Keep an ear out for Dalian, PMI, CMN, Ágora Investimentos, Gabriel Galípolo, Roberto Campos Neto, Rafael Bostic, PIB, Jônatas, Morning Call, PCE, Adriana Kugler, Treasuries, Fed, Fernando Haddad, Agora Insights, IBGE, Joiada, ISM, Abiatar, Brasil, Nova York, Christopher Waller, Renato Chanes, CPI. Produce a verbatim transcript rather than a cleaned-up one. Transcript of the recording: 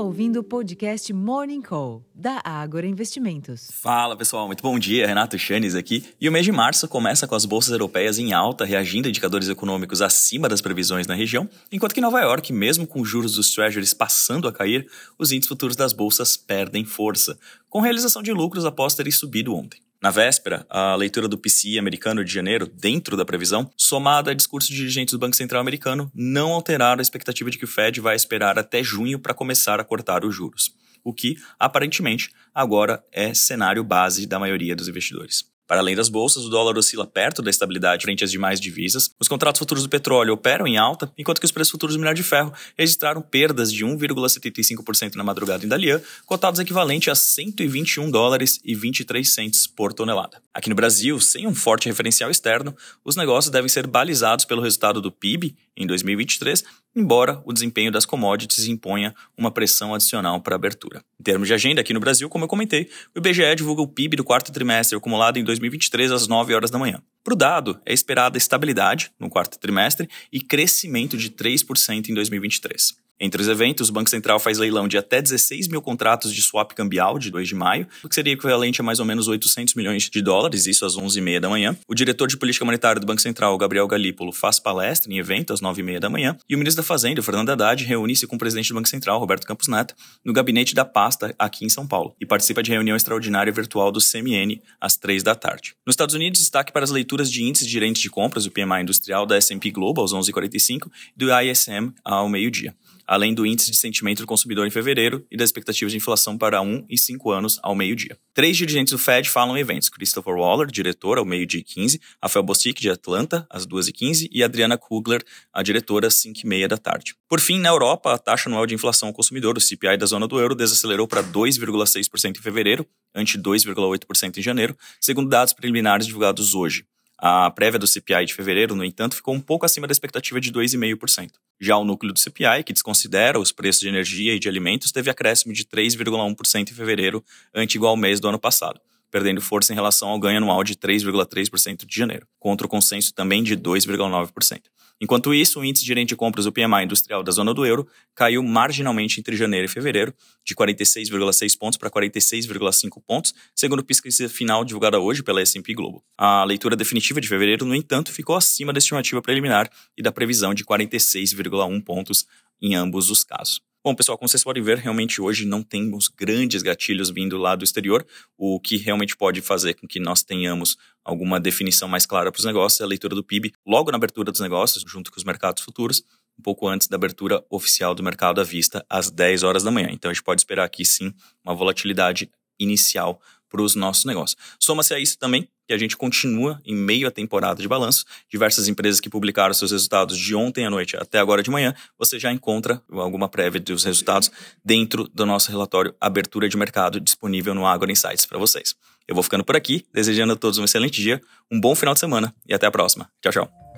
está ouvindo o podcast Morning Call, da Ágora Investimentos. Fala, pessoal. Muito bom dia. Renato Chanes aqui. E o mês de março começa com as bolsas europeias em alta, reagindo a indicadores econômicos acima das previsões na região, enquanto que em Nova York, mesmo com os juros dos Treasuries passando a cair, os índices futuros das bolsas perdem força, com realização de lucros após terem subido ontem. Na véspera, a leitura do P C E americano de janeiro, dentro da previsão, somada a discurso de dirigentes do Banco Central americano, não alteraram a expectativa de que o Fed vai esperar até junho para começar a cortar os juros, o que, aparentemente, agora é cenário base da maioria dos investidores. Para além das bolsas, o dólar oscila perto da estabilidade frente às demais divisas, os contratos futuros do petróleo operam em alta, enquanto que os preços futuros do minério de ferro registraram perdas de um vírgula setenta e cinco por cento na madrugada em Dalian, cotados equivalente a cento e vinte e um dólares e vinte e três centes por tonelada. Aqui no Brasil, sem um forte referencial externo, os negócios devem ser balizados pelo resultado do P I B em dois mil e vinte e três, embora o desempenho das commodities imponha uma pressão adicional para a abertura. Em termos de agenda, aqui no Brasil, como eu comentei, o I B G E divulga o P I B do quarto trimestre acumulado em dois mil e vinte e três às nove horas da manhã. Para o dado, é esperada estabilidade no quarto trimestre e crescimento de três por cento em dois mil e vinte e três. Entre os eventos, o Banco Central faz leilão de até dezesseis mil contratos de swap cambial de dois de maio, o que seria equivalente a mais ou menos oitocentos milhões de dólares, isso às onze e meia da manhã. O diretor de política monetária do Banco Central, Gabriel Galípolo, faz palestra em evento às nove e meia da manhã. E o ministro da Fazenda, Fernando Haddad, reúne-se com o presidente do Banco Central, Roberto Campos Neto, no gabinete da pasta aqui em São Paulo e participa de reunião extraordinária virtual do C M N às três da tarde. Nos Estados Unidos, destaque para as leituras de índices de gerentes de compras, o P M I industrial da S and P Global às onze e quarenta e cinco e do I S M ao meio-dia, além do índice de sentimento do consumidor em fevereiro e das expectativas de inflação para um e cinco anos ao meio-dia. Três dirigentes do Fed falam em eventos: Christopher Waller, diretor, ao meio-dia e quinze, Rafael Bostic, de Atlanta, às duas e quinze, e Adriana Kugler, a diretora, às cinco e meia da tarde. Por fim, na Europa, a taxa anual de inflação ao consumidor, o C P I da zona do euro, desacelerou para dois vírgula seis por cento em fevereiro, ante dois vírgula oito por cento em janeiro, segundo dados preliminares divulgados hoje. A prévia do C P I de fevereiro, no entanto, ficou um pouco acima da expectativa de dois vírgula cinco por cento. Já o núcleo do C P I, que desconsidera os preços de energia e de alimentos, teve acréscimo de três vírgula um por cento em fevereiro, ante igual mês do ano passado, perdendo força em relação ao ganho anual de três vírgula três por cento de janeiro, contra o consenso também de dois vírgula nove por cento. Enquanto isso, o índice de gerente de compras, o P M I industrial da zona do euro, caiu marginalmente entre janeiro e fevereiro, de quarenta e seis vírgula seis pontos para quarenta e seis vírgula cinco pontos, segundo a pesquisa final divulgada hoje pela S and P Global. A leitura definitiva de fevereiro, no entanto, ficou acima da estimativa preliminar e da previsão de quarenta e seis vírgula um pontos em ambos os casos. Bom, pessoal, como vocês podem ver, realmente hoje não temos grandes gatilhos vindo lá do exterior. O que realmente pode fazer com que nós tenhamos alguma definição mais clara para os negócios é a leitura do P I B logo na abertura dos negócios, junto com os mercados futuros, um pouco antes da abertura oficial do mercado à vista, às dez horas da manhã. Então, a gente pode esperar aqui, sim, uma volatilidade inicial para os nossos negócios. Soma-se a isso também que a gente continua em meio à temporada de balanço. Diversas empresas que publicaram seus resultados de ontem à noite até agora de manhã, você já encontra alguma prévia dos resultados dentro do nosso relatório Abertura de Mercado, disponível no Agora Insights para vocês. Eu vou ficando por aqui, desejando a todos um excelente dia, um bom final de semana e até a próxima. Tchau, tchau.